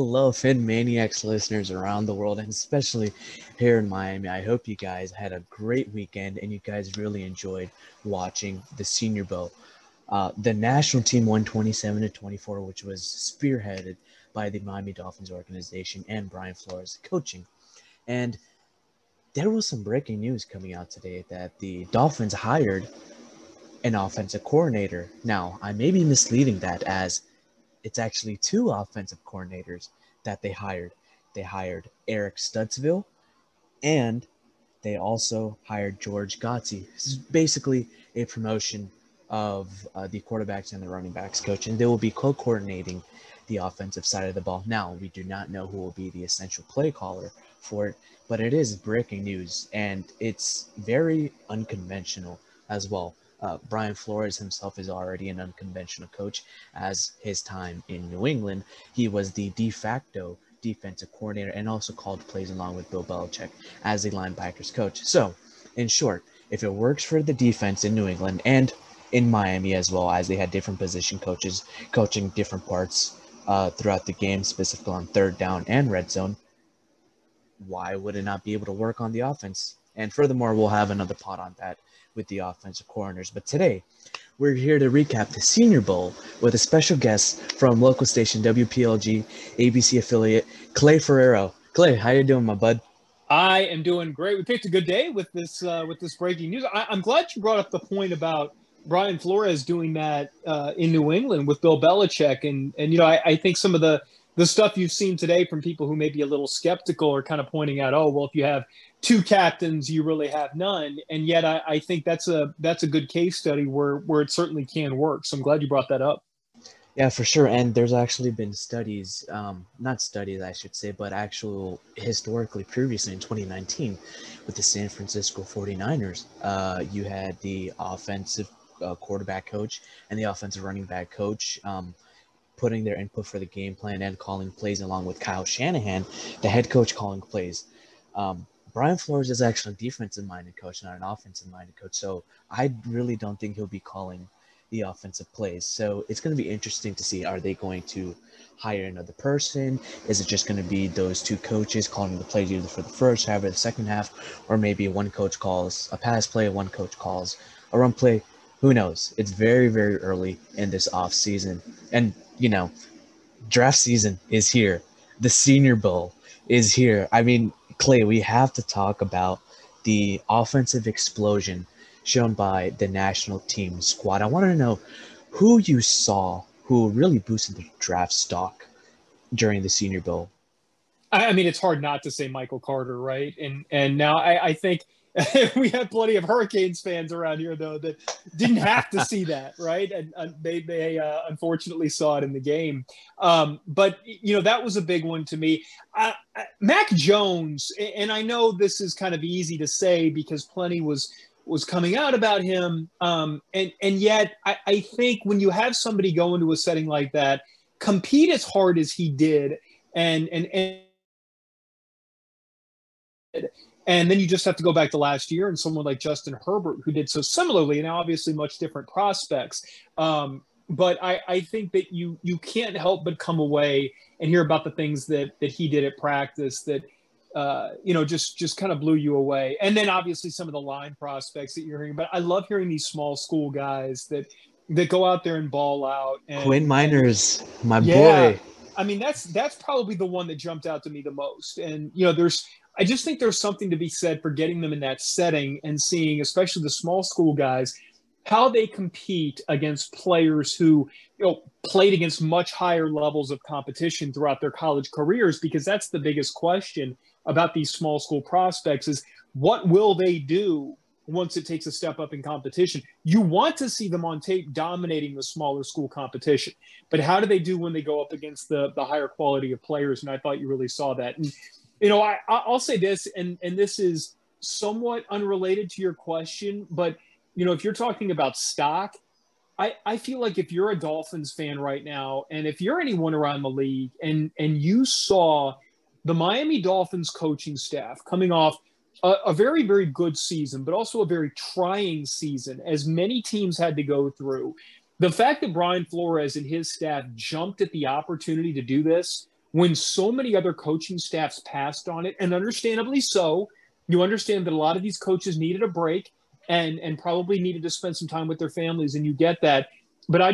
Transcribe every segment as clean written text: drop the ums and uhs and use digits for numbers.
Hello, Fin Maniacs listeners around the world, and especially here in Miami. I hope you guys had a great weekend and you guys really enjoyed watching the Senior Bowl. The national team won 27-24, which was spearheaded by the Miami Dolphins organization and Brian Flores coaching. And there was some breaking news coming out today that the Dolphins hired an offensive coordinator. Now, I may be misleading that, as it's actually two offensive coordinators that they hired. They hired Eric Studzville, and they also hired George Gotze. This is basically a promotion of the quarterbacks and the running backs coach, and they will be co-coordinating the offensive side of the ball. Now, we do not know who will be the essential play caller for it, but it is breaking news, and it's very unconventional as well. Brian Flores himself is already an unconventional coach, as his time in New England, he was the de facto defensive coordinator and also called plays along with Bill Belichick as the linebackers coach. So, in short, if it works for the defense in New England and in Miami as well, as they had different position coaches coaching different parts throughout the game, specifically on third down and red zone, why would it not be able to work on the offense? And furthermore, we'll have another pod on that with the offensive coordinators. But today, we're here to recap the Senior Bowl with a special guest from local station WPLG, ABC affiliate, Clay Ferraro. Clay, how you doing, my bud? I am doing great. We picked a good day with this breaking news. I'm glad you brought up the point about Brian Flores doing that in New England with Bill Belichick. And you know, I think some of the stuff you've seen today from people who may be a little skeptical are kind of pointing out, oh, well, if you have two captains, you really have none. And yet I think that's a good case study where it certainly can work. So I'm glad you brought that up. Yeah, for sure. And there's actually been studies, not studies, I should say, but actual historically previously in 2019 with the San Francisco 49ers, you had the offensive quarterback coach and the offensive running back coach, putting their input for the game plan and calling plays along with Kyle Shanahan, the head coach calling plays. Brian Flores is actually a defensive-minded coach, not an offensive-minded coach, so I really don't think he'll be calling the offensive plays. So it's going to be interesting to see, are they going to hire another person? Is it just going to be those two coaches calling the plays either for the first half or the second half, or maybe one coach calls a pass play, one coach calls a run play? Who knows? It's very, very early in this offseason, and you know, draft season is here. The Senior Bowl is here. I mean, Clay, we have to talk about the offensive explosion shown by the national team squad. I want to know who you saw who really boosted the draft stock during the Senior Bowl. I mean, it's hard not to say Michael Carter, right? And now I think we had plenty of Hurricanes fans around here, though, that didn't have to see that, right? And they unfortunately saw it in the game. But, you know, that was a big one to me. Mac Jones, and I know this is kind of easy to say because plenty was coming out about him. And yet I think when you have somebody go into a setting like that, compete as hard as he did, and then you just have to go back to last year and someone like Justin Herbert, who did so similarly, and obviously much different prospects. But I think that you can't help but come away and hear about the things that he did at practice that, you know, just kind of blew you away. And then obviously some of the line prospects that you're hearing. But I love hearing these small school guys that go out there and ball out. And Quinn Meinerz, my boy. I mean, that's probably the one that jumped out to me the most. And, you know, I just think there's something to be said for getting them in that setting and seeing, especially the small school guys, how they compete against players who, you know, played against much higher levels of competition throughout their college careers, because that's the biggest question about these small school prospects is what will they do once it takes a step up in competition? You want to see them on tape dominating the smaller school competition, but how do they do when they go up against the higher quality of players? And I thought you really saw that. And, you know, I'll say this, and this is somewhat unrelated to your question, but, you know, if you're talking about stock, I feel like if you're a Dolphins fan right now, and if you're anyone around the league, and you saw the Miami Dolphins coaching staff coming off a very, very good season, but also a very trying season, as many teams had to go through, the fact that Brian Flores and his staff jumped at the opportunity to do this when so many other coaching staffs passed on it, and understandably so. You understand that a lot of these coaches needed a break and probably needed to spend some time with their families, and you get that. But I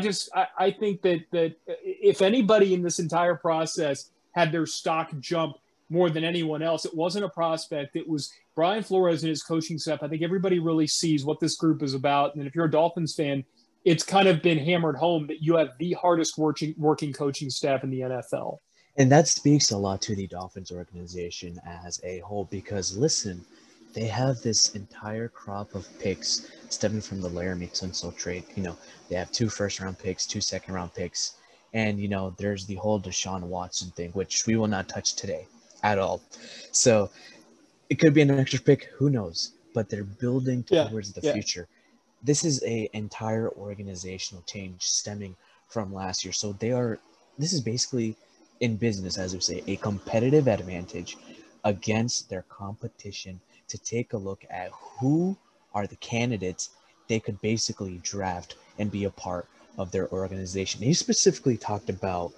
think that if anybody in this entire process had their stock jump more than anyone else, it wasn't a prospect. It was Brian Flores and his coaching staff. I think everybody really sees what this group is about. And if you're a Dolphins fan, it's kind of been hammered home that you have the hardest working coaching staff in the NFL. And that speaks a lot to the Dolphins organization as a whole, because listen, they have this entire crop of picks stemming from the Laremy Tunsil trade. You know, they have 2 first-round picks, 2 second-round picks, and, you know, there's the whole Deshaun Watson thing, which we will not touch today at all. So it could be an extra pick, who knows, but they're building towards the future. This is an entire organizational change stemming from last year. So they are – this is basically – in business, as we say, a competitive advantage against their competition to take a look at who are the candidates they could basically draft and be a part of their organization. He specifically talked about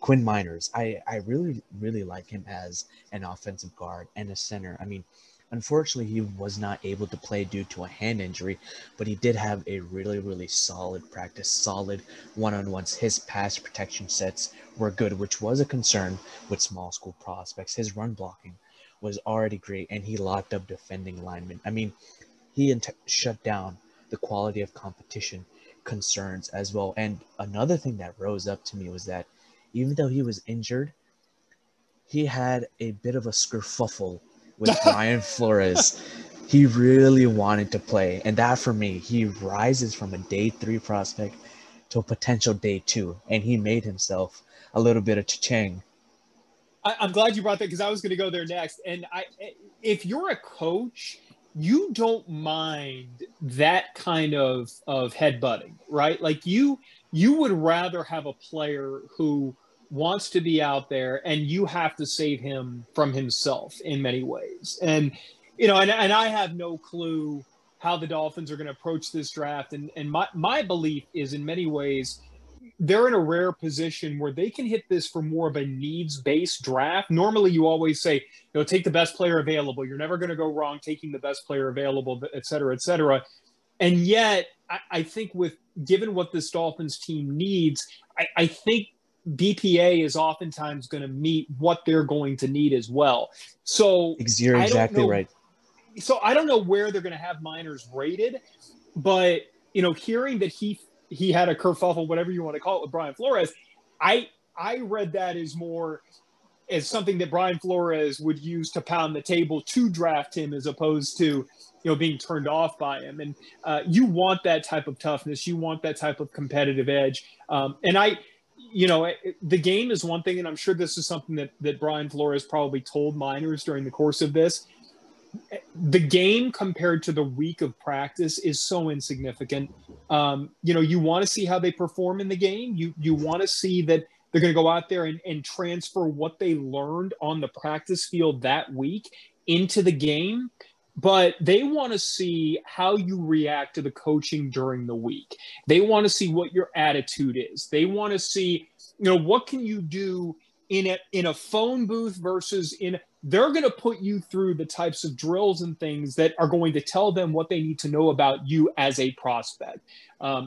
Quinn Meinerz. I really, really like him as an offensive guard and a center. I mean, unfortunately, he was not able to play due to a hand injury, but he did have a really, really solid practice, solid one-on-ones. His pass protection sets were good, which was a concern with small school prospects. His run blocking was already great, and he locked up defending linemen. I mean, he shut down the quality of competition concerns as well. And another thing that rose up to me was that even though he was injured, he had a bit of a skerfuffle with Brian Flores. He really wanted to play. And that, for me, he rises from a day 3 prospect to a potential day 2. And he made himself a little bit of cha-ching. I'm glad you brought that, because I was going to go there next. And if you're a coach, you don't mind that kind of headbutting, right? Like you would rather have a player who wants to be out there and you have to save him from himself in many ways. And, you know, and I have no clue how the Dolphins are going to approach this draft. And my belief is, in many ways, they're in a rare position where they can hit this for more of a needs-based draft. Normally you always say, you know, take the best player available. You're never going to go wrong taking the best player available, et cetera, et cetera. And yet I think given what this Dolphins team needs, I think BPA is oftentimes going to meet what they're going to need as well. So you're exactly right. So I don't know where they're going to have minors rated, but, you know, hearing that he had a kerfuffle, whatever you want to call it, with Brian Flores, I read that as more as something that Brian Flores would use to pound the table to draft him, as opposed to, you know, being turned off by him. And you want that type of toughness. You want that type of competitive edge. You know, the game is one thing, and I'm sure this is something that Brian Flores probably told Meinerz during the course of this. The game compared to the week of practice is so insignificant. You know, you want to see how they perform in the game. You want to see that they're going to go out there and transfer what they learned on the practice field that week into the game. But they want to see how you react to the coaching during the week. They want to see what your attitude is. They want to see, you know, what can you do in a phone booth versus they're going to put you through the types of drills and things that are going to tell them what they need to know about you as a prospect.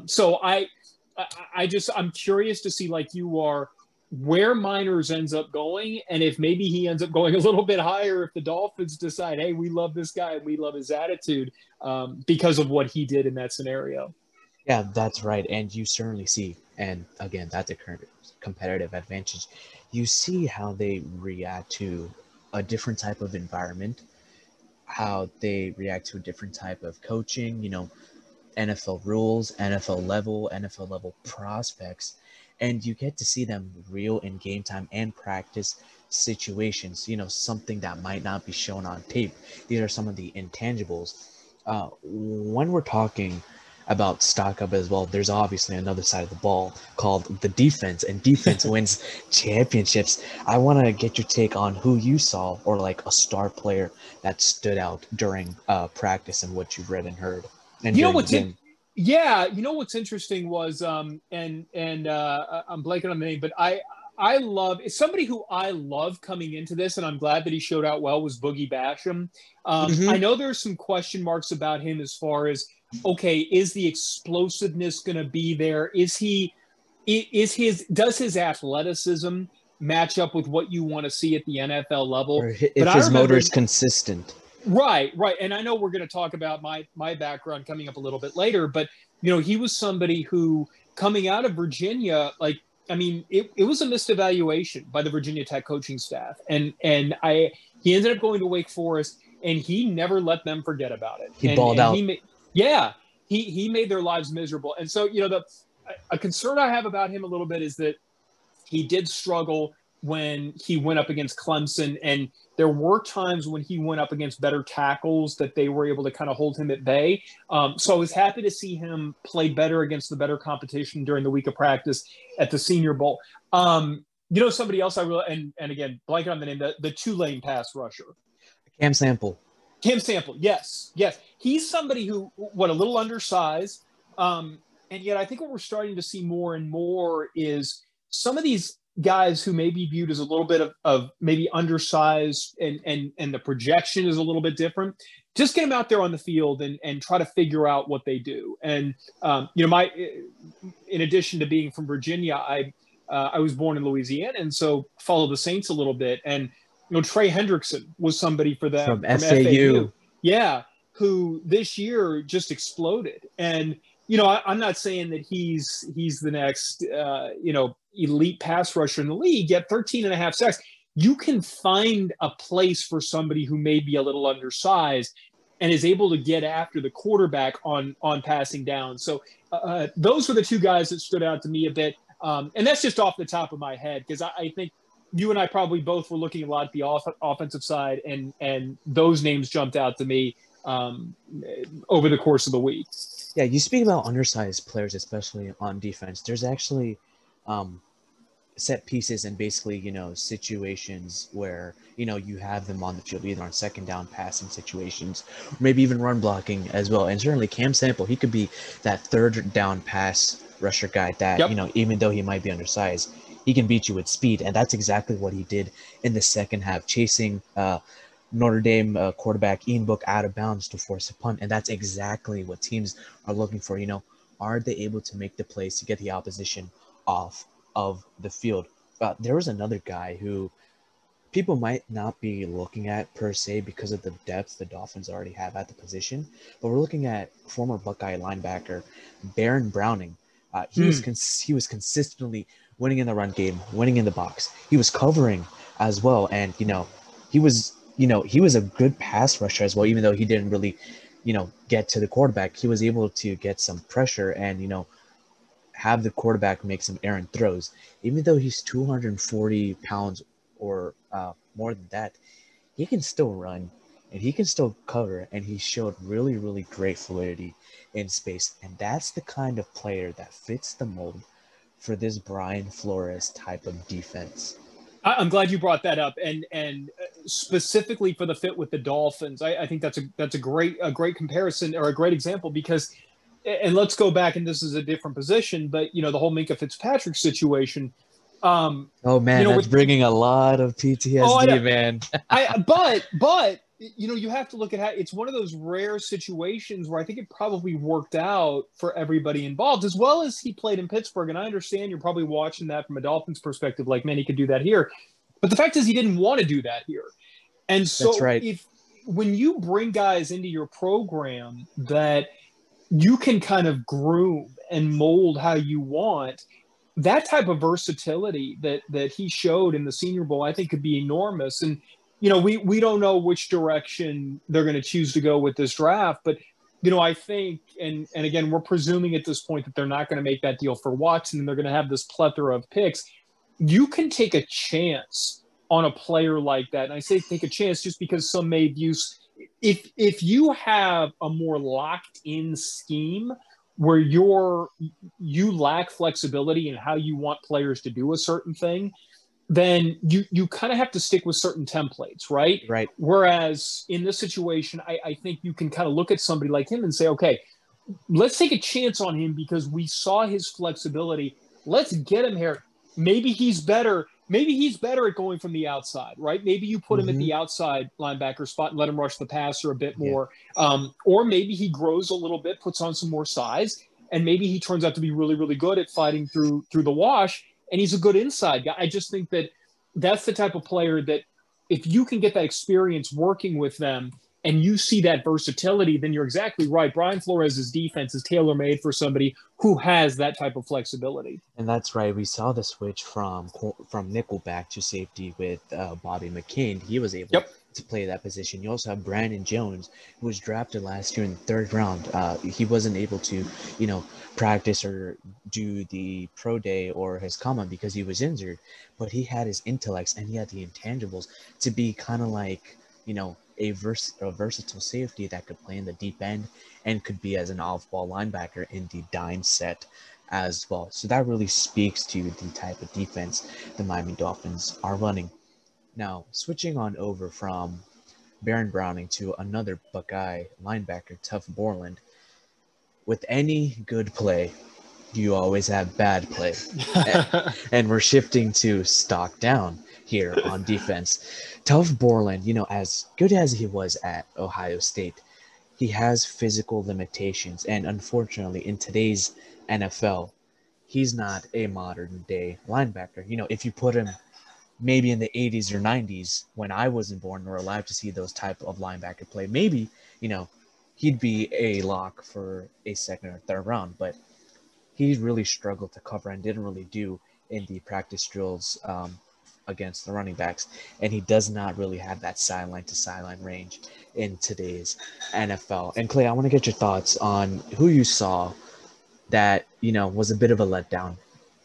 So I'm curious to see, like you are, where Meinerz ends up going, and if maybe he ends up going a little bit higher if the Dolphins decide, hey, we love this guy and we love his attitude because of what he did in that scenario. Yeah, that's right. And you certainly see, and again, that's a current competitive advantage. You see how they react to a different type of environment, how they react to a different type of coaching, you know, NFL rules, NFL level prospects. And you get to see them real in game time and practice situations, you know, something that might not be shown on tape. These are some of the intangibles. When we're talking about stock up as well, there's obviously another side of the ball called the defense, and defense wins championships. I want to get your take on who you saw, or like a star player that stood out during practice and what you've read and heard. And you know what's in. Yeah, you know what's interesting was, I'm blanking on the name, but I I love – somebody who I love coming into this, and I'm glad that he showed out well, was Boogie Basham. I know there's some question marks about him as far as, okay, is the explosiveness going to be there? Is he – does his athleticism match up with what you want to see at the NFL level? Or if his motor is consistent. Right, right. And I know we're going to talk about my background coming up a little bit later, but, you know, he was somebody who coming out of Virginia, like – I mean, it was a missed evaluation by the Virginia Tech coaching staff. And he ended up going to Wake Forest, and he never let them forget about it. He balled out. He made their lives miserable. And so, you know, a concern I have about him a little bit is that he did struggle when he went up against Clemson. And there were times when he went up against better tackles that they were able to kind of hold him at bay. So I was happy to see him play better against the better competition during the week of practice at the Senior Bowl. You know, somebody else I really, and again, blanking on the name, the Tulane pass rusher. Cam Sample. Yes. He's somebody who, a little undersized. And yet I think what we're starting to see more and more is some of these guys who may be viewed as a little bit of maybe undersized and the projection is a little bit different, just get them out there on the field and try to figure out what they do. And, you know, in addition to being from Virginia, I was born in Louisiana, and so follow the Saints a little bit. And, you know, Trey Hendrickson was somebody for them from FAU. Yeah, who this year just exploded. And, you know, I'm not saying that he's the next, you know, elite pass rusher in the league, yet 13.5 sacks. You can find a place for somebody who may be a little undersized and is able to get after the quarterback on passing down. So those were the two guys that stood out to me a bit. And that's just off the top of my head, because I think you and I probably both were looking a lot at the offensive side, and those names jumped out to me over the course of the week. Yeah, you speak about undersized players, especially on defense. There's actually set pieces and basically, you know, situations where, you know, you have them on the field, either on second down passing situations, maybe even run blocking as well. And certainly Cam Sample, he could be that third down pass rusher guy that, you know, even though he might be undersized, he can beat you with speed. And that's exactly what he did in the second half, chasing Notre Dame quarterback Ian Book out of bounds to force a punt. And that's exactly what teams are looking for. You know, are they able to make the plays to get the opposition off of the field? There was another guy who people might not be looking at per se because of the depth the Dolphins already have at the position, but we're looking at former Buckeye linebacker Baron Browning. He was consistently winning in the run game, winning in the box. He was covering as well, and you know, he was a good pass rusher as well. Even though he didn't really, you know, get to the quarterback, he was able to get some pressure and, you know, have the quarterback make some errant throws. Even though he's 240 pounds or more than that, he can still run and he can still cover, and he showed really, really great fluidity in space. And that's the kind of player that fits the mold for this Brian Flores type of defense. I'm glad you brought that up, and specifically for the fit with the Dolphins. I think that's a great comparison or a great example, because – and let's go back, and this is a different position, but, you know, the whole Minka Fitzpatrick situation. Oh, man, you know, that's bringing a lot of PTSD, man. But, you know, you have to look at how it's one of those rare situations where I think it probably worked out for everybody involved, as well as he played in Pittsburgh. And I understand you're probably watching that from a Dolphins perspective, like, man, he could do that here. But the fact is he didn't want to do that here. And so that's right. When you bring guys into your program that – you can kind of groom and mold how you want, that type of versatility that he showed in the Senior Bowl, I think could be enormous. And, you know, we don't know which direction they're going to choose to go with this draft, but, you know, I think, and again, we're presuming at this point that they're not going to make that deal for Watson and they're going to have this plethora of picks. You can take a chance on a player like that. And I say take a chance just because some may view – If you have a more locked-in scheme where you lack flexibility in how you want players to do a certain thing, then you kind of have to stick with certain templates, right? Right. Whereas in this situation, I think you can kind of look at somebody like him and say, okay, let's take a chance on him because we saw his flexibility. Let's get him here. Maybe he's better. Maybe he's better at going from the outside, right? Maybe you put him at the outside linebacker spot and let him rush the passer a bit more. Or maybe he grows a little bit, puts on some more size, and maybe he turns out to be really, really good at fighting through the wash, and he's a good inside guy. I just think that that's the type of player that if you can get that experience working with them and you see that versatility, then you're exactly right. Brian Flores' defense is tailor-made for somebody who has that type of flexibility. And that's right. We saw the switch from nickel back to safety with Bobby McCain. He was able to play that position. You also have Brandon Jones, who was drafted last year in the third round. He wasn't able to, practice or do the pro day or his combine because he was injured. But he had his intellects and he had the intangibles to be kind of like, a versatile safety that could play in the deep end and could be as an off-ball linebacker in the dime set as well. So that really speaks to the type of defense the Miami Dolphins are running. Now, switching on over from Baron Browning to another Buckeye linebacker, Tuf Borland. With any good play, you always have bad play. And we're shifting to stock down here on defense. Tuf Borland, as good as he was at Ohio State, he has physical limitations. And unfortunately, in today's NFL, he's not a modern-day linebacker. If you put him maybe in the 80s or 90s, when I wasn't born or alive to see those type of linebacker play, maybe, he'd be a lock for a second or third round. But he really struggled to cover and didn't really do in the practice drills against the running backs, and he does not really have that sideline to sideline range in today's NFL. And Clay, I want to get your thoughts on who you saw that was a bit of a letdown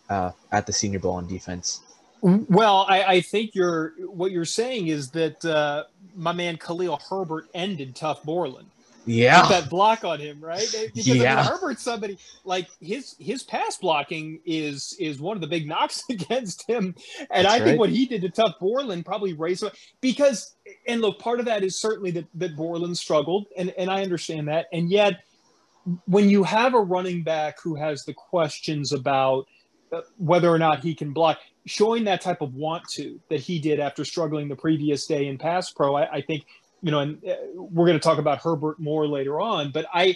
at the Senior Bowl on defense. Well, I think what you're saying is that my man Khalil Herbert ended Tuf Borland. Yeah, put that block on him, right? Because Herbert's somebody like his pass blocking is one of the big knocks against him, and I think what he did to Tuf Borland probably raised him because. And look, part of that is certainly that Borland struggled, and I understand that. And yet, when you have a running back who has the questions about whether or not he can block, showing that type of want to that he did after struggling the previous day in pass pro, I think. And we're going to talk about Herbert more later on, but I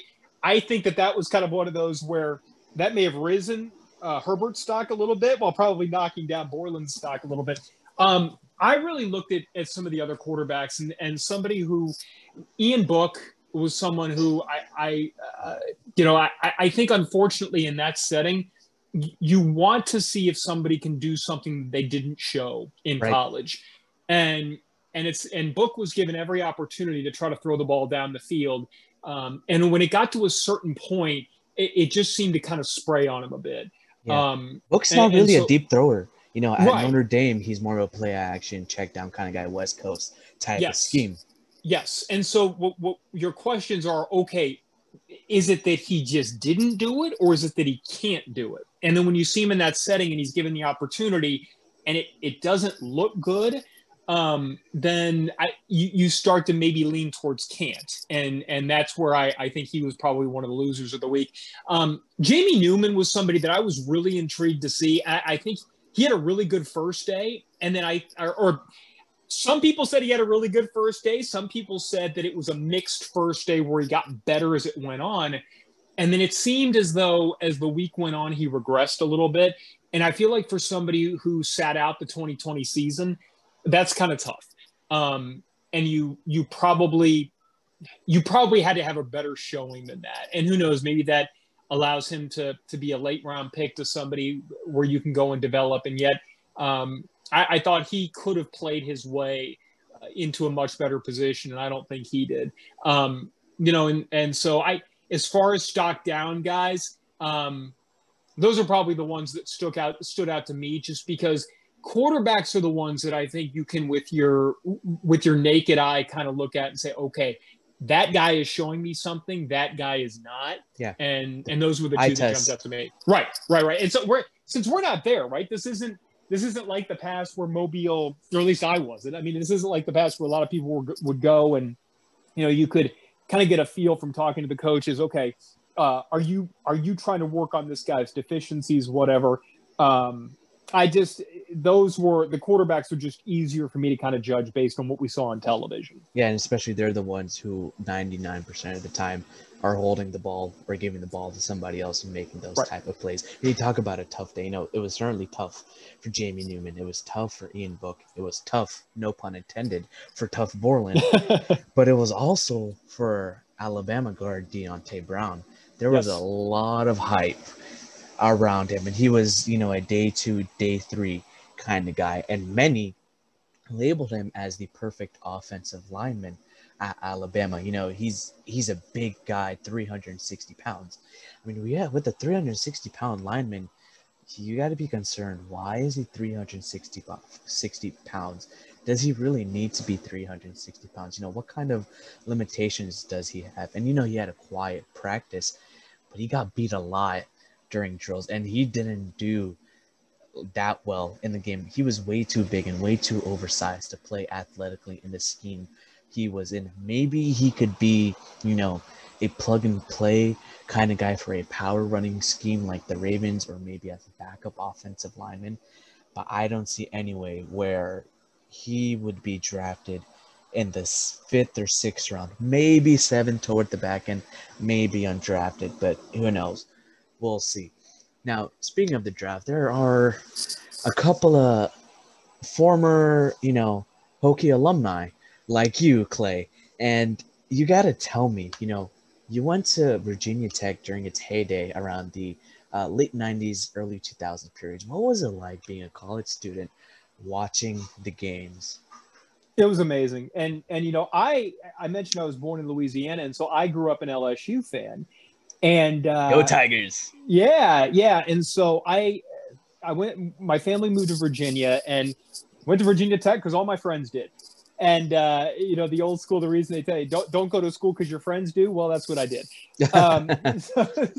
think that was kind of one of those where that may have risen Herbert's stock a little bit while probably knocking down Borland's stock a little bit. I really looked at some of the other quarterbacks and somebody who Ian Book was someone who I think unfortunately in that setting, you want to see if somebody can do something they didn't show in college. And Book was given every opportunity to try to throw the ball down the field. And when it got to a certain point, it just seemed to kind of spray on him a bit. Yeah. Book's not really a deep thrower. At Notre Dame, he's more of a play action, check down kind of guy, West Coast type of scheme. Yes. And so what your questions are, okay, is it that he just didn't do it or is it that he can't do it? And then when you see him in that setting and he's given the opportunity and it doesn't look good, then you start to maybe lean towards can't. And that's where I think he was probably one of the losers of the week. Jamie Newman was somebody that I was really intrigued to see. I think he had a really good first day. And then some people said he had a really good first day. Some people said that it was a mixed first day where he got better as it went on. And then it seemed as though as the week went on, he regressed a little bit. And I feel like for somebody who sat out the 2020 season, that's kind of tough. And you probably had to have a better showing than that. And who knows, maybe that allows him to be a late round pick to somebody where you can go and develop. And yet I thought he could have played his way into a much better position. And I don't think he did, and so as far as stock down guys, those are probably the ones that stood out to me just because quarterbacks are the ones that I think you can with your naked eye kind of look at and say, okay, that guy is showing me something, that guy is not. Yeah. And those were the two that jumped up to me. Right. And so since we're not there, right? This isn't like the past where Mobile, or at least I wasn't. I mean, this isn't like the past where a lot of people would go and you could kind of get a feel from talking to the coaches, okay, are you trying to work on this guy's deficiencies, whatever? I just – those were – the quarterbacks are just easier for me to kind of judge based on what we saw on television. Yeah, and especially they're the ones who 99% of the time are holding the ball or giving the ball to somebody else and making those type of plays. And you talk about a tough day. You know, it was certainly tough for Jamie Newman. It was tough for Ian Book. It was tough, no pun intended, for Tuf Borland. But it was also for Alabama guard Deontay Brown. There was a lot of hype around him, and he was, you know, a day two, day three kind of guy, and many labeled him as the perfect offensive lineman at Alabama. You know, he's a big guy, 360 pounds. I mean, yeah, with a 360 pound lineman, you got to be concerned. Why is he 360 pounds? Does he really need to be 360 pounds? You know, what kind of limitations does he have? And, you know, he had a quiet practice, but he got beat a lot during drills, and he didn't do that well in the game. He was way too big and way too oversized to play athletically in the scheme he was in. Maybe he could be, you know, a plug-and-play kind of guy for a power-running scheme like the Ravens, or maybe as a backup offensive lineman. But I don't see any way where he would be drafted in the 5th or 6th round, maybe 7th toward the back end, maybe undrafted, but who knows? We'll see. Now, speaking of the draft, there are a couple of former, you know, Hokie alumni like you, Clay, and you got to tell me, you know, you went to Virginia Tech during its heyday around the late 90s, early 2000 periods. What was it like being a college student watching the games? It was amazing. And you know, I mentioned I was born in Louisiana, and so I grew up an LSU fan. And go Tigers. Yeah. And so I went, my family moved to Virginia and went to Virginia Tech because all my friends did. And you know, the old school, the reason they tell you don't go to school because your friends do. Well, that's what I did.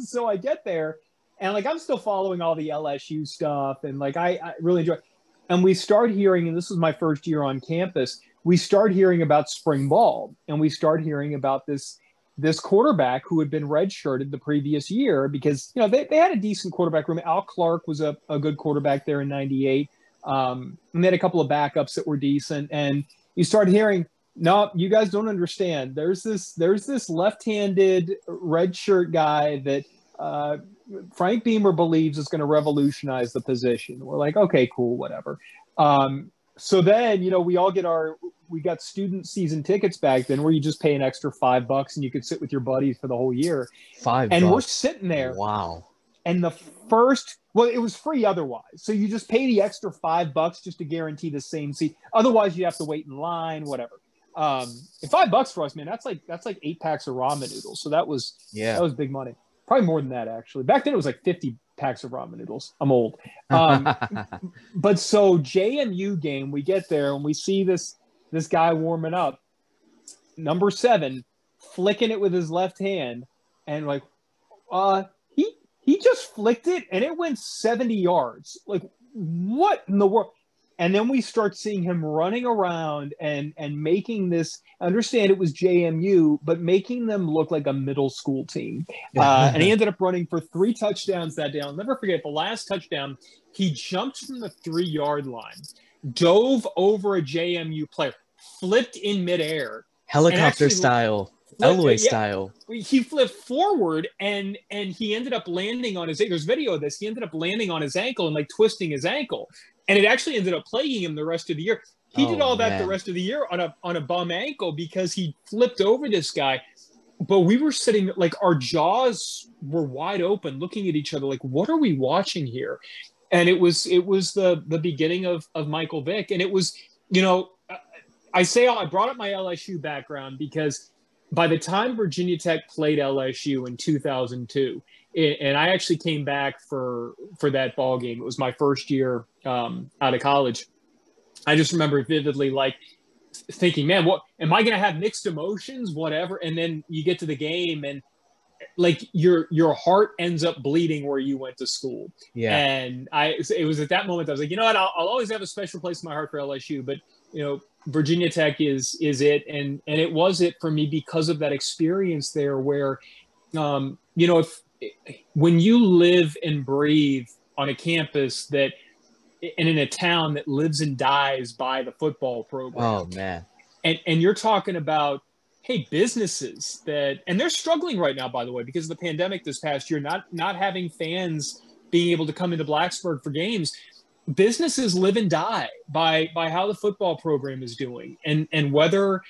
So I get there and like, I'm still following all the LSU stuff. And like, I really enjoy it. And we start hearing, and this was my first year on campus, we start hearing about spring ball, and we start hearing about this quarterback who had been redshirted the previous year because, you know, they had a decent quarterback room. Al Clark was a good quarterback there in 98. And they had a couple of backups that were decent. And you start hearing, no, you guys don't understand. There's this left-handed redshirt guy that Frank Beamer believes is going to revolutionize the position. We're like, okay, cool, whatever. So then, you know, we got student season tickets back then where you just pay an extra $5 and you could sit with your buddies for the whole year. $5. And we're sitting there. Wow. And it was free otherwise. So you just pay the extra $5 just to guarantee the same seat. Otherwise you have to wait in line, whatever. And $5 for us, man, that's like 8 packs of ramen noodles. So that was big money. Probably more than that, actually. Back then it was like 50 packs of ramen noodles. I'm old. But so JMU game, we get there and we see this guy warming up, number 7, flicking it with his left hand, and like, he just flicked it and it went 70 yards. Like, what in the world? And then we start seeing him running around and making this, understand it was JMU, but making them look like a middle school team. And he ended up running for 3 touchdowns that day. I'll never forget the last touchdown. He jumped from the 3-yard line, dove over a JMU player, flipped in midair, helicopter style, Elway style. He flipped forward and he ended up landing on his. There's video of this. He ended up landing on his ankle and like twisting his ankle, and it actually ended up plaguing him the rest of the year. He did all that the rest of the year on a bum ankle because he flipped over this guy. But we were sitting, like, our jaws were wide open, looking at each other, like, what are we watching here? And it was the beginning of Michael Vick, and it was, you know, I brought up my LSU background because by the time Virginia Tech played LSU in 2002, and I actually came back for that ball game. It was my first year out of college. I just remember vividly, like, thinking, man, what am I going to have? Mixed emotions, whatever. And then you get to the game, and like your heart ends up bleeding where you went to school. Yeah. And it was at that moment I was like, you know what? I'll always have a special place in my heart for LSU, but, you know, Virginia Tech is it, and it was it for me because of that experience there where, you know, when you live and breathe on a campus that and in a town that lives and dies by the football program. Oh, man. And you're talking about, hey, businesses that – and they're struggling right now, by the way, because of the pandemic this past year, not having fans being able to come into Blacksburg for games. Businesses live and die by how the football program is doing and whether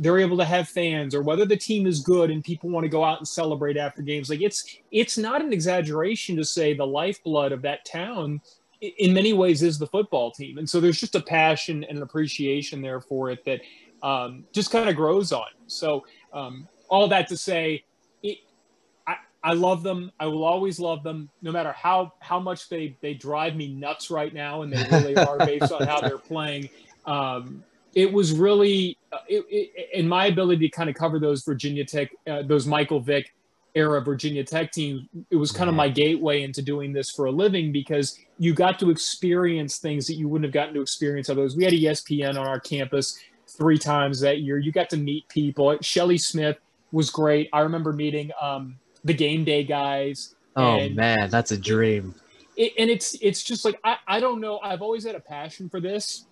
they're able to have fans or whether the team is good and people want to go out and celebrate after games. Like it's not an exaggeration to say the lifeblood of that town in many ways is the football team. And so there's just a passion and an appreciation there for it that just kind of grows on. So all that to say, I love them. I will always love them, no matter how much they drive me nuts right now, and they really are based on how they're playing. It was really in my ability to kind of cover those Virginia Tech, those Michael Vick era Virginia Tech teams. It was kind of my gateway into doing this for a living because you got to experience things that you wouldn't have gotten to experience otherwise. We had ESPN on our campus 3 times that year. You got to meet people. Shelly Smith was great. I remember meeting the game day guys. Oh, and man, that's a dream. It's just like, I don't know. I've always had a passion for this.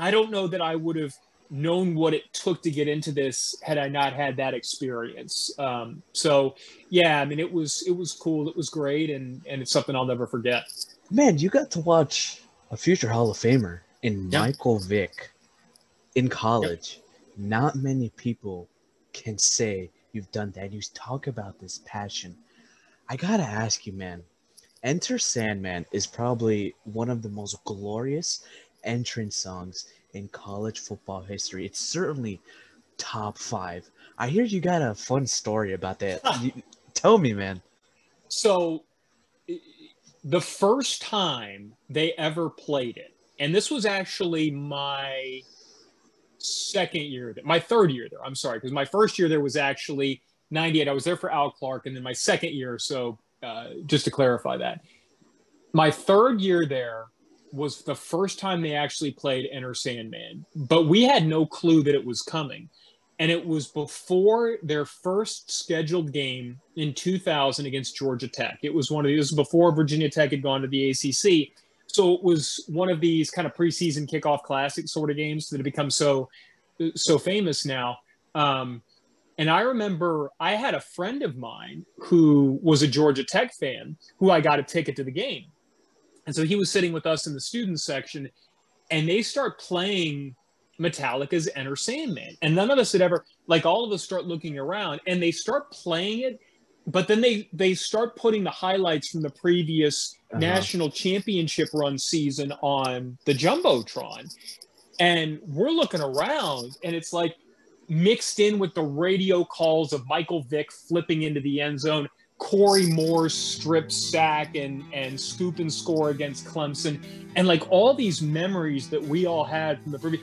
I don't know that I would have known what it took to get into this had I not had that experience. So yeah, I mean, it was cool. It was great. And it's something I'll never forget. Man, you got to watch a future Hall of Famer in Michael Vick in college. Yep. Not many people can say you've done that. You talk about this passion. I gotta ask you, man, Enter Sandman is probably one of the most glorious entrance songs in college football history. It's certainly top 5. I hear you got a fun story about that. Tell me, man. So the first time they ever played it, and this was actually my third year there. I'm sorry, because my first year there was actually 98. I was there for Al Clark, and then my second year. So just to clarify that, my third year there was the first time they actually played Enter Sandman, but we had no clue that it was coming, and it was before their first scheduled game in 2000 against Georgia Tech. It was it was before Virginia Tech had gone to the ACC. So it was one of these kind of preseason kickoff classic sort of games that have become so famous now. And I remember I had a friend of mine who was a Georgia Tech fan who I got a ticket to the game. And so he was sitting with us in the student section, and they start playing Metallica's Enter Sandman. And none of us had ever, like, all of us start looking around, and they start playing it. But then they start putting the highlights from the previous national championship run season on the Jumbotron. And we're looking around, and it's like mixed in with the radio calls of Michael Vick flipping into the end zone, Corey Moore's strip sack and scoop and score against Clemson. And like all these memories that we all had from the previous.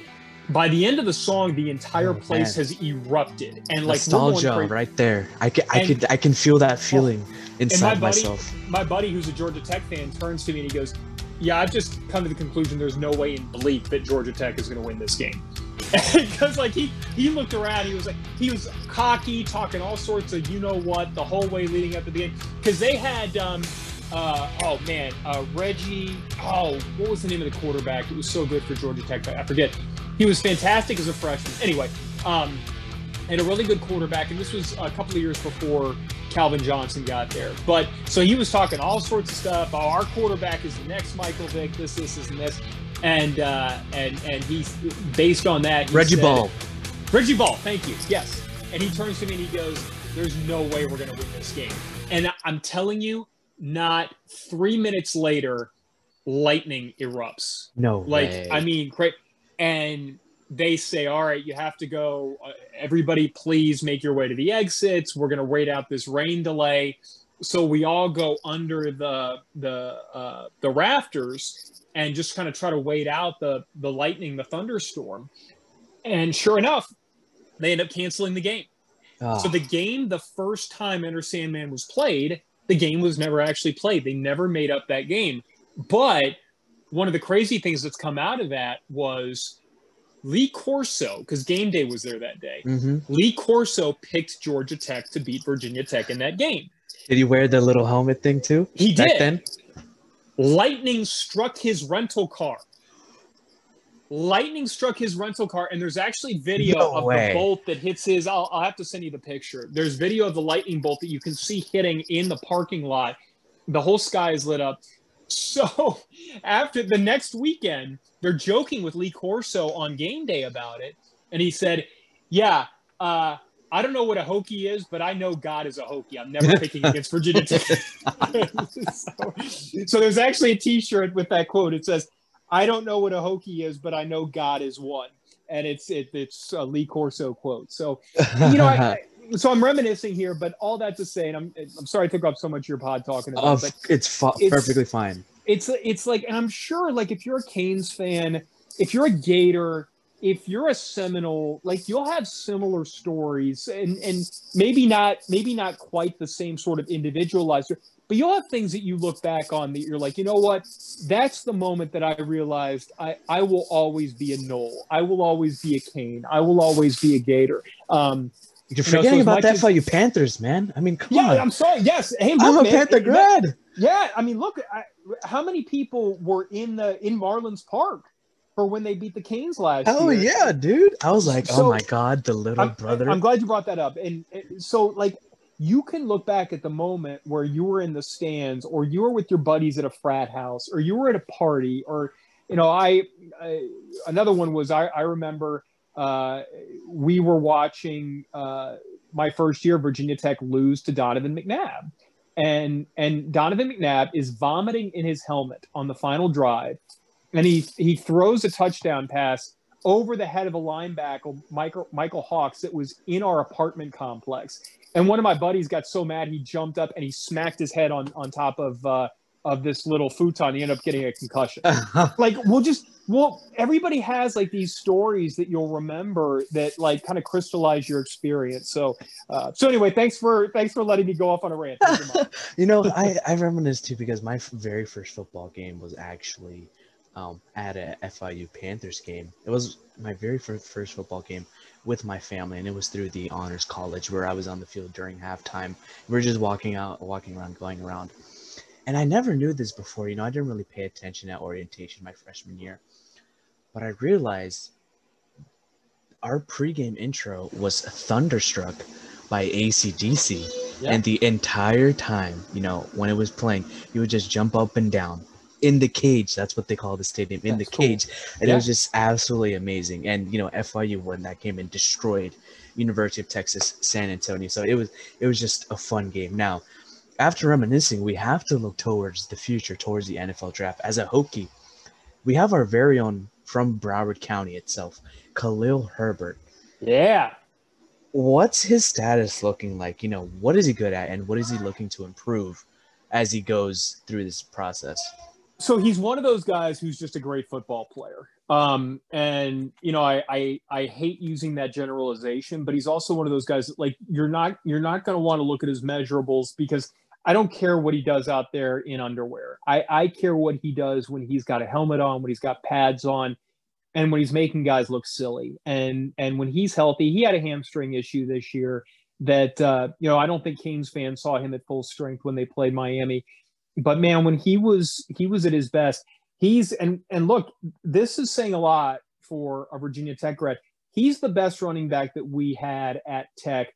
By the end of the song, the entire place has erupted, and like nostalgia right there. I can feel that feeling inside myself. My buddy, who's a Georgia Tech fan, turns to me and he goes, "Yeah, I've just come to the conclusion there's no way in bleep that Georgia Tech is going to win this game," because like he looked around, he was cocky, talking all sorts of you know what the whole way leading up to the game, because they had Reggie. Oh, what was the name of the quarterback? It was so good for Georgia Tech. I forget. He was fantastic as a freshman. Anyway, and a really good quarterback. And this was a couple of years before Calvin Johnson got there. But so he was talking all sorts of stuff. Oh, our quarterback is the next Michael Vick. This, and this. And he's based on that. Reggie Ball. Thank you. Yes. And he turns to me and he goes, "There's no way we're going to win this game." And I'm telling you, not 3 minutes later, lightning erupts. No way. I mean, great. And they say, "All right, you have to go. Everybody, please make your way to the exits. We're going to wait out this rain delay." So we all go under the rafters and just kind of try to wait out the lightning, the thunderstorm. And sure enough, they end up canceling the game. Oh. So the game, the first time Enter Sandman was played, the game was never actually played. They never made up that game. But one of the crazy things that's come out of that was Lee Corso, because game day was there that day. Mm-hmm. Lee Corso picked Georgia Tech to beat Virginia Tech in that game. Did he wear the little helmet thing too? He did. Back then? Lightning struck his rental car. Lightning struck his rental car, and there's actually video the bolt that hits his. I'll have to send you the picture. There's video of the lightning bolt that you can see hitting in the parking lot. The whole sky is lit up. So after the next weekend, they're joking with Lee Corso on game day about it. And he said, yeah, I don't know what a Hokie is, but I know God is a Hokie. I'm never picking against Virginia Tech. So there's actually a T-shirt with that quote. It says, I don't know what a Hokie is, but I know God is one. And it's a Lee Corso quote. So, you know, so I'm reminiscing here, but all that to say, and I'm sorry I took up so much of your pod talking about it. But it's perfectly fine. It's like, and I'm sure, like, if you're a Canes fan, if you're a Gator, if you're a Seminole, like, you'll have similar stories and maybe not quite the same sort of individualized, but you'll have things that you look back on that you're like, you know what? That's the moment that I realized I will always be a Knoll. I will always be a Cane. I will always be a Gator. You're forgetting about that for you Panthers, man. I mean, come on. Yeah, I'm sorry. Yes. Hey, look, I'm a Panther grad. Yeah. I mean, look, how many people were in Marlins Park for when they beat the Canes last year? Oh, yeah, dude. I was like, oh, my God, the little brother. I'm glad you brought that up. And so, like, you can look back at the moment where you were in the stands or you were with your buddies at a frat house or you were at a party or, you know, another one was I remember – we were watching my first year Virginia Tech lose to Donovan McNabb. And Donovan McNabb is vomiting in his helmet on the final drive. And he throws a touchdown pass over the head of a linebacker, Michael Hawks, that was in our apartment complex. And one of my buddies got so mad he jumped up and he smacked his head on top of this little futon. He ended up getting a concussion. Like, everybody has like these stories that you'll remember that like kind of crystallize your experience. So anyway, thanks for letting me go off on a rant. You know, I reminisce too, because my very first football game was actually at a FIU Panthers game. It was my very first football game with my family, and it was through the Honors College where I was on the field during halftime. We were just walking around. And I never knew this before, you know, I didn't really pay attention at orientation my freshman year. But I realized our pregame intro was Thunderstruck by AC/DC. Yeah. And the entire time, you know, when it was playing, you would just jump up and down in the cage. That's what they call the stadium, in the cage. And it was just absolutely amazing. And, you know, FIU won that game and destroyed University of Texas, San Antonio. So it was just a fun game. Now, after reminiscing, we have to look towards the future, towards the NFL draft. As a Hokie, we have our very own from Broward County itself, Khalil Herbert. Yeah. What's his status looking like? You know, what is he good at, and what is he looking to improve as he goes through this process? So he's one of those guys who's just a great football player. And, you know, I hate using that generalization, but he's also one of those guys that, like, you're not going to want to look at his measurables, because I don't care what he does out there in underwear. I care what he does when he's got a helmet on, when he's got pads on, and when he's making guys look silly. And when he's healthy, he had a hamstring issue this year that, you know, I don't think Canes fans saw him at full strength when they played Miami. But, man, when he was at his best, and look, this is saying a lot for a Virginia Tech grad. He's the best running back that we had at Tech,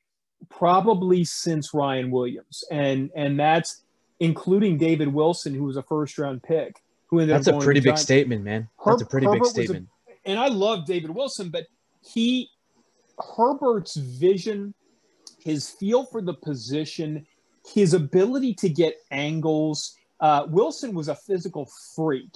probably since Ryan Williams, and that's including David Wilson, who was a first-round pick. That's a pretty big statement, man. That's a pretty big statement. And I love David Wilson, but Herbert's vision, his feel for the position, his ability to get angles. Wilson was a physical freak,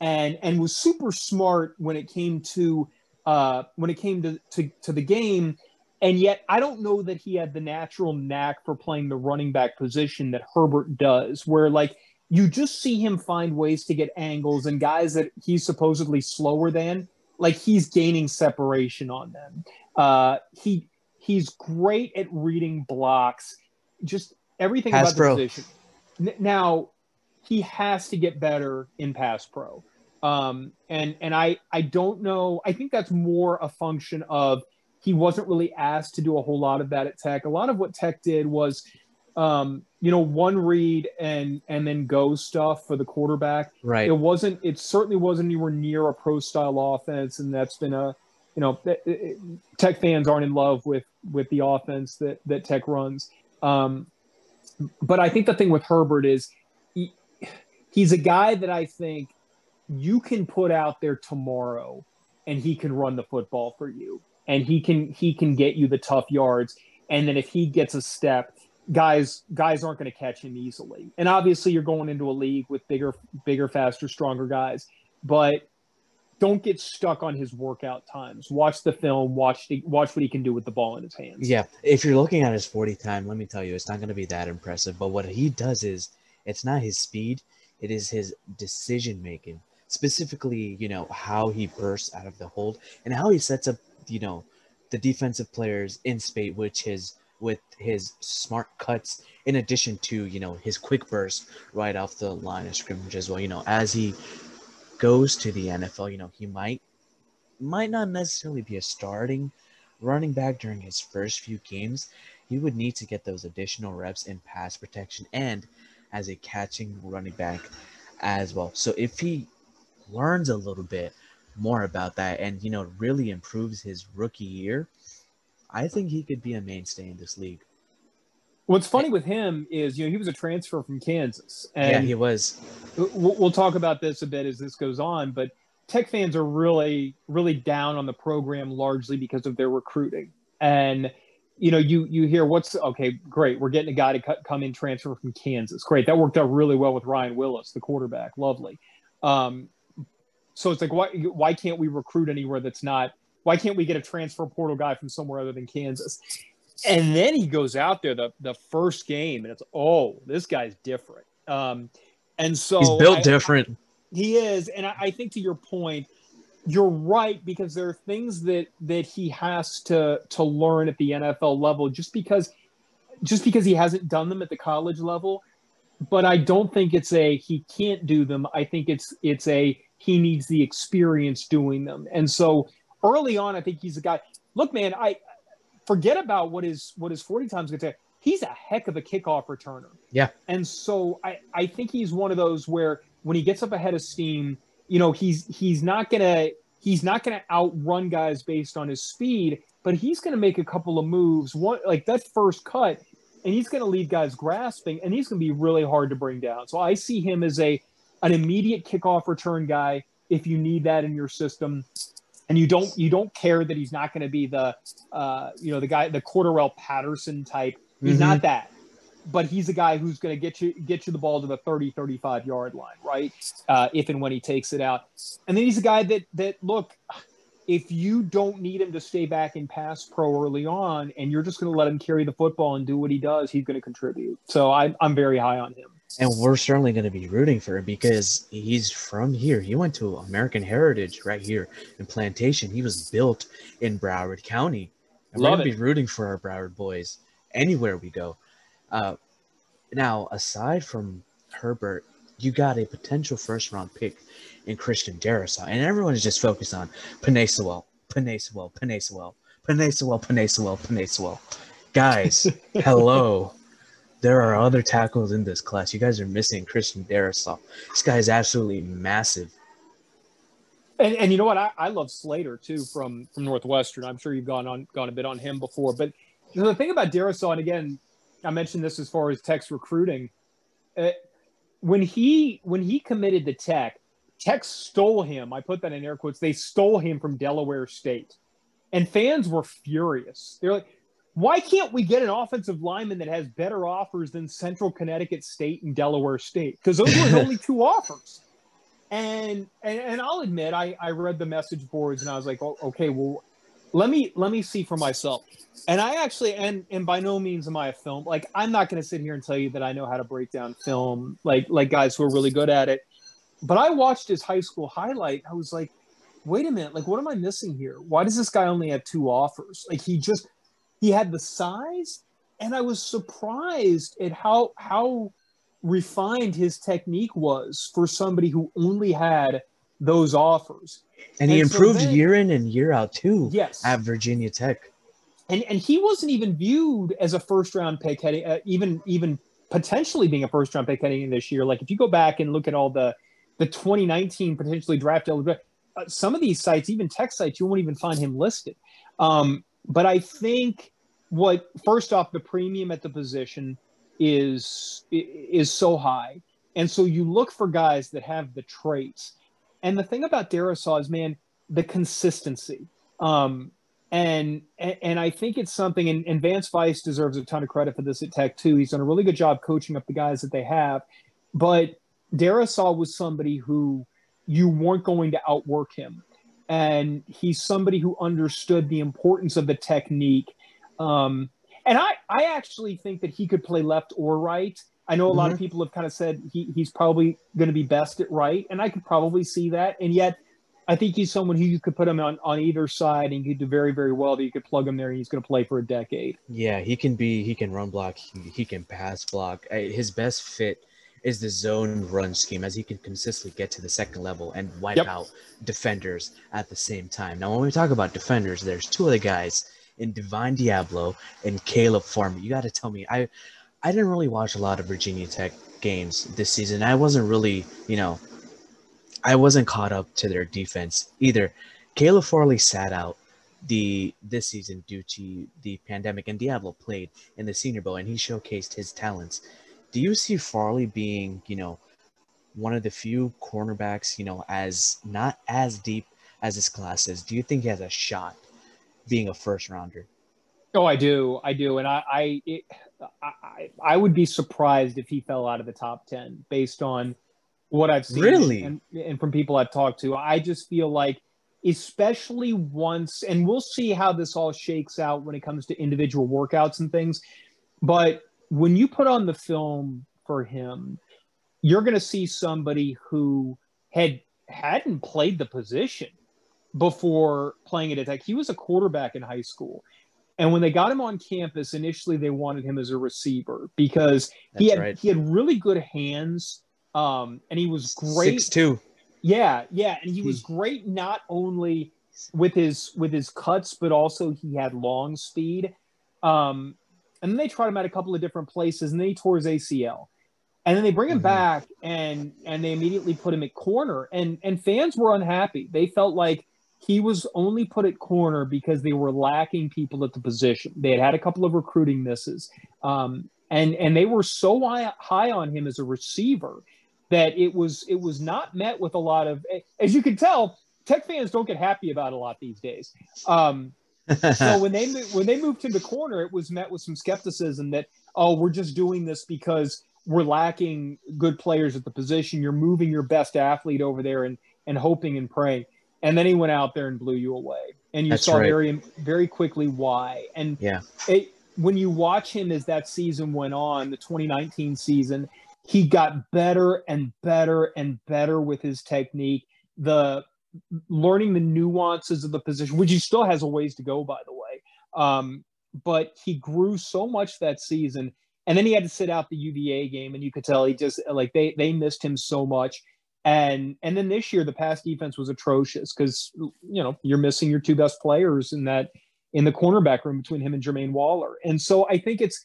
and was super smart when it came to the game. And yet, I don't know that he had the natural knack for playing the running back position that Herbert does, where, like, you just see him find ways to get angles and guys that he's supposedly slower than, like, he's gaining separation on them. He's great at reading blocks, just everything about the position. Now, he has to get better in pass pro. And I don't know. I think that's more a function of he wasn't really asked to do a whole lot of that at Tech. A lot of what Tech did was one read and then go stuff for the quarterback. Right. It certainly wasn't anywhere near a pro style offense. And that's been Tech fans aren't in love with the offense that Tech runs. But I think the thing with Herbert is he's a guy that I think you can put out there tomorrow and he can run the football for you and he can get you the tough yards. And then if he gets a step, guys aren't going to catch him easily. And obviously you're going into a league with bigger, faster, stronger guys, but don't get stuck on his workout times. Watch the film, watch what he can do with the ball in his hands. Yeah. If you're looking at his 40 time, let me tell you, it's not going to be that impressive, but what he does is it's not his speed. It is his decision-making, specifically, how he bursts out of the hold and how he sets up, the defensive players in spate, with his smart cuts, in addition to, his quick burst right off the line of scrimmage as well. As he goes to the NFL, he might not necessarily be a starting running back during his first few games. He would need to get those additional reps in pass protection and as a catching running back as well. So if he learns a little bit more about that and, really improves his rookie year, I think he could be a mainstay in this league. What's funny with him is, he was a transfer from Kansas. And yeah, he was. We'll talk about this a bit as this goes on, but Tech fans are really, really down on the program largely because of their recruiting. And you hear great. We're getting a guy to come in, transfer from Kansas. Great. That worked out really well with Ryan Willis, the quarterback. Lovely. So it's like, why can't we recruit anywhere that's not, why can't we get a transfer portal guy from somewhere other than Kansas? And then he goes out there the first game and it's, this guy's different. And so he's built different. He is. And I think to your point, you're right, because there are things that he has to learn at the NFL level just because he hasn't done them at the college level. But I don't think it's he can't do them. I think it's he needs the experience doing them. And so early on, I think he's a guy. Look, man, I forget about what his 40 times going to say. He's a heck of a kickoff returner. Yeah. And so I think he's one of those where when he gets up ahead of steam, he's not gonna outrun guys based on his speed, but he's gonna make a couple of moves. One, like that first cut, and he's gonna leave guys grasping, and he's gonna be really hard to bring down. So I see him as an immediate kickoff return guy if you need that in your system, and you don't care that he's not gonna be the guy, the Cordarrelle Patterson type. He's mm-hmm. not that. But he's a guy who's going to get you the ball to the 30, 35-yard line, right, if and when he takes it out. And then he's a guy that look, if you don't need him to stay back and pass pro early on and you're just going to let him carry the football and do what he does, he's going to contribute. So I'm very high on him. And we're certainly going to be rooting for him because he's from here. He went to American Heritage right here in Plantation. He was built in Broward County. And we're going to be rooting for our Broward boys anywhere we go. Now, aside from Herbert, you got a potential first-round pick in Christian Darrisaw, and everyone is just focused on Panasewell. Guys, hello. There are other tackles in this class. You guys are missing Christian Darrisaw. This guy is absolutely massive. And you know what? I love Slater, too, from Northwestern. I'm sure you've gone a bit on him before. But the thing about Darrisaw, and again, I mentioned this as far as Tech's recruiting. When he committed to Tech stole him. I put that in air quotes. They stole him from Delaware State. And fans were furious. They're like, why can't we get an offensive lineman that has better offers than Central Connecticut State and Delaware State? Because those were his only two offers. And I'll admit, I read the message boards and I was like, oh, okay, well, let me see for myself. And I actually, and by no means am I a film. Like, I'm not going to sit here and tell you that I know how to break down film, like guys who are really good at it. But I watched his high school highlight. I was like, wait a minute. Like, what am I missing here? Why does this guy only have two offers? Like, he had the size. And I was surprised at how refined his technique was for somebody who only had those offers. And he improved year in and year out, too, yes, at Virginia Tech. And he wasn't even viewed as a first-round pick heading, even potentially being a first-round pick heading in this year. Like, if you go back and look at all the 2019 potentially draft eligible, some of these sites, even tech sites, you won't even find him listed. But I think first off, the premium at the position is so high. And so you look for guys that have the traits. And the thing about Darrisaw is, man, the consistency. And I think it's something, and Vance Vice deserves a ton of credit for this at Tech too. He's done a really good job coaching up the guys that they have. But Darrisaw was somebody who you weren't going to outwork him. And he's somebody who understood the importance of the technique. And I actually think that he could play left or right. I know a lot of people have kind of said he's probably going to be best at right, and I could probably see that. And yet I think he's someone who you could put him on either side and he could do very, very well, that you could plug him there and he's going to play for a decade. Yeah, he can run block, he can pass block. His best fit is the zone run scheme, as he can consistently get to the second level and wipe out defenders at the same time. Now, when we talk about defenders, there's two other guys in Divine Deablo and Caleb Farley. You got to tell me, I didn't really watch a lot of Virginia Tech games this season. I wasn't really, I wasn't caught up to their defense either. Caleb Farley sat out this season due to the pandemic, and Deablo played in the Senior Bowl, and he showcased his talents. Do you see Farley being, one of the few cornerbacks, as not as deep as his class is? Do you think he has a shot being a first rounder? Oh, I do. And I would be surprised if he fell out of the top 10 based on what I've seen and from people I've talked to. I just feel like, especially once, and we'll see how this all shakes out when it comes to individual workouts and things, but when you put on the film for him, you're going to see somebody who hadn't played the position before playing it at Tech. He was a quarterback in high school. And when they got him on campus, initially they wanted him as a receiver because he had really good hands, and he was great. 6'2". Yeah, and he was great not only with his cuts, but also he had long speed. And then they tried him at a couple of different places, and then he tore his ACL. And then they bring him back, and they immediately put him at corner. And fans were unhappy. They felt like he was only put at corner because they were lacking people at the position. They had a couple of recruiting misses. And they were so high on him as a receiver that it was not met with a lot of – as you can tell, Tech fans don't get happy about a lot these days. So when they moved him to corner, it was met with some skepticism that, oh, we're just doing this because we're lacking good players at the position. You're moving your best athlete over there and hoping and praying. And then he went out there and blew you away. And you saw very, very quickly why. And when you watch him as that season went on, the 2019 season, he got better and better and better with his technique. Learning the nuances of the position, which he still has a ways to go, by the way. But he grew so much that season. And then he had to sit out the UVA game, and you could tell he just like they missed him so much. And then this year the pass defense was atrocious because you're missing your two best players in the cornerback room between him and Jermaine Waller. And so I think it's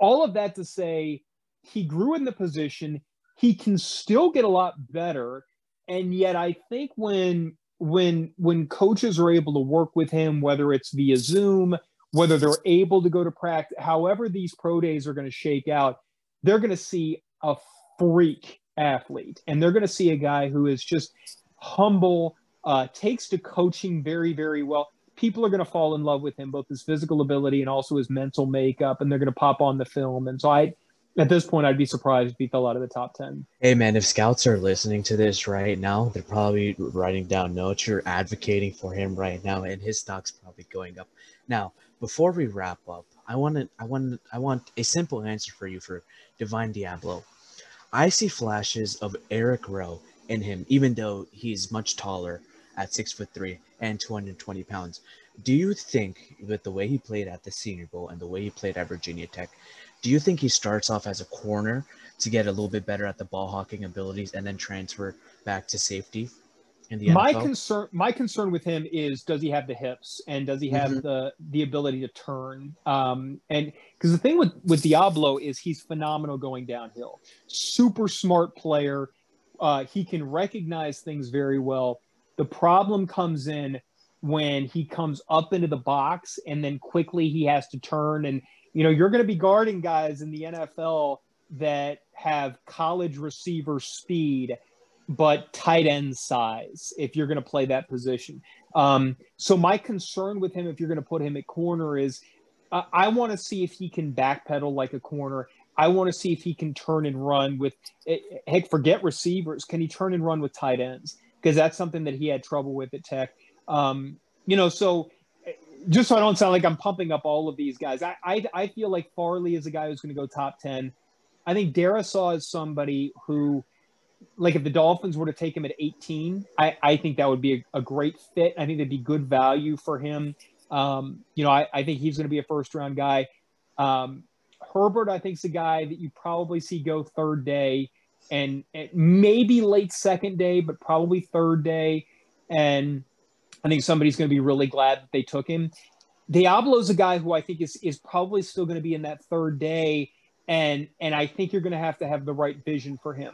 all of that to say he grew in the position. He can still get a lot better. And yet I think when coaches are able to work with him, whether it's via Zoom, whether they're able to go to practice, however these pro days are going to shake out, they're going to see a freak athlete. And they're going to see a guy who is just humble, takes to coaching very, very well. People are going to fall in love with him, both his physical ability and also his mental makeup, and they're going to pop on the film. And so at this point, I'd be surprised if he fell out of the top 10. Hey, man, if scouts are listening to this right now, they're probably writing down notes. You're advocating for him right now, and his stock's probably going up. Now, before we wrap up, I want a simple answer for you for Divine Deablo. I see flashes of Eric Rowe in him, even though he's much taller at 6'3" and 220 pounds. Do you think, with the way he played at the Senior Bowl and the way he played at Virginia Tech, do you think he starts off as a corner to get a little bit better at the ball hawking abilities and then transfer back to safety? in the NFL. My concern with him is, does he have the hips and does he have the ability to turn? And because the thing with Deablo is he's phenomenal going downhill. Super smart player. He can recognize things very well. The problem comes in when he comes up into the box and then quickly he has to turn. And, you know, you're going to be guarding guys in the NFL that have college receiver speed but tight end size if you're going to play that position. So my concern with him, if you're going to put him at corner, is I want to see if he can backpedal like a corner. I want to see if he can turn and run with – heck, forget receivers. Can he turn and run with tight ends? Because that's something that he had trouble with at Tech. You know, so just so I don't sound like I'm pumping up all of these guys, I feel like Farley is a guy who's going to go top 10. I think Darrisaw is somebody who – like if the Dolphins were to take him at 18, I think that would be a great fit. I think that'd be good value for him. You know, I think he's going to be a first-round guy. Herbert, I think, is a guy that you probably see go third day and maybe late second day, but probably third day. And I think somebody's going to be really glad that they took him. Diablo's a guy who I think is probably still going to be in that third day, and I think you're going to have the right vision for him.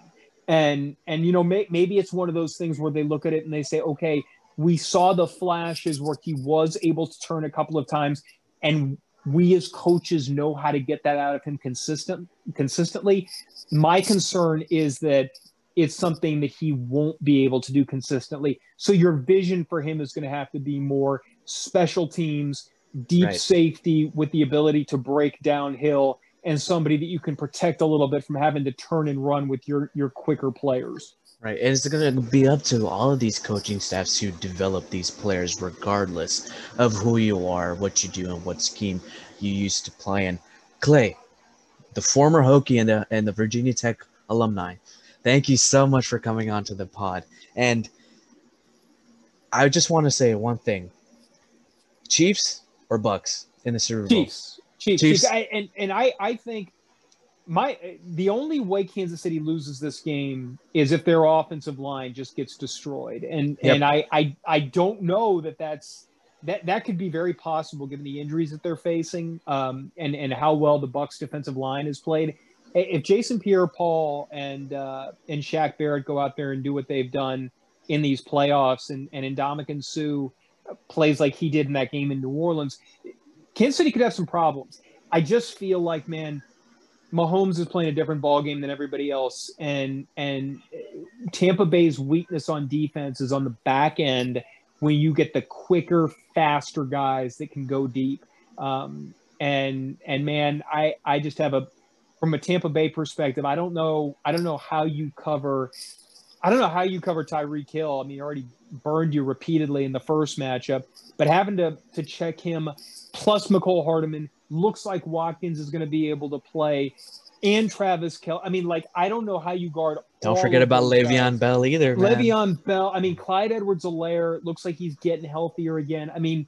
And you know, maybe it's one of those things where they look at it and they say, okay, we saw the flashes where he was able to turn a couple of times, and we as coaches know how to get that out of him consistently. My concern is that it's something that he won't be able to do consistently. So your vision for him is going to have to be more special teams, deep safety with the ability to break downhill, and somebody that you can protect a little bit from having to turn and run with your quicker players. Right, and it's going to be up to all of these coaching staffs who develop these players regardless of who you are, what you do, and what scheme you used to play in. Clay, the former Hokie and the Virginia Tech alumni, thank you so much for coming on to the pod. And I just want to say one thing. Chiefs or Bucks in the Super Bowl? Chiefs. I think the only way Kansas City loses this game is if their offensive line just gets destroyed. And I don't know that could be very possible given the injuries that they're facing and how well the Bucs defensive line is played. If Jason Pierre-Paul and Shaq Barrett go out there and do what they've done in these playoffs and Ndamukong Suh plays like he did in that game in New Orleans, Kansas City could have some problems. I just feel like, man, Mahomes is playing a different ballgame than everybody else, and Tampa Bay's weakness on defense is on the back end when you get the quicker, faster guys that can go deep. Man, I just have from a Tampa Bay perspective, I don't know how you cover Tyreek Hill. I mean, he already burned you repeatedly in the first matchup, but having to check him plus Mecole Hardman, looks like Watkins is going to be able to play, and Travis Kelce. I mean, like, I don't know how you guard. Don't forget about Le'Veon Bell either, man. Le'Veon Bell. I mean, Clyde Edwards-Helaire looks like he's getting healthier again. I mean,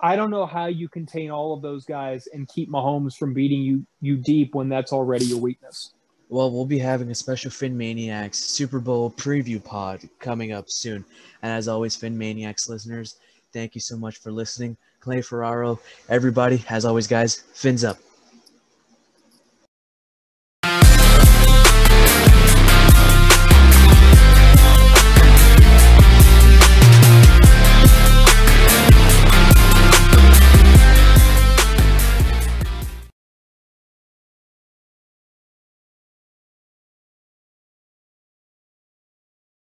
I don't know how you contain all of those guys and keep Mahomes from beating you deep when that's already your weakness. Well, we'll be having a special Fin Maniacs Super Bowl preview pod coming up soon. And as always, Fin Maniacs listeners, thank you so much for listening. Clay Ferraro, everybody, as always, guys, fins up.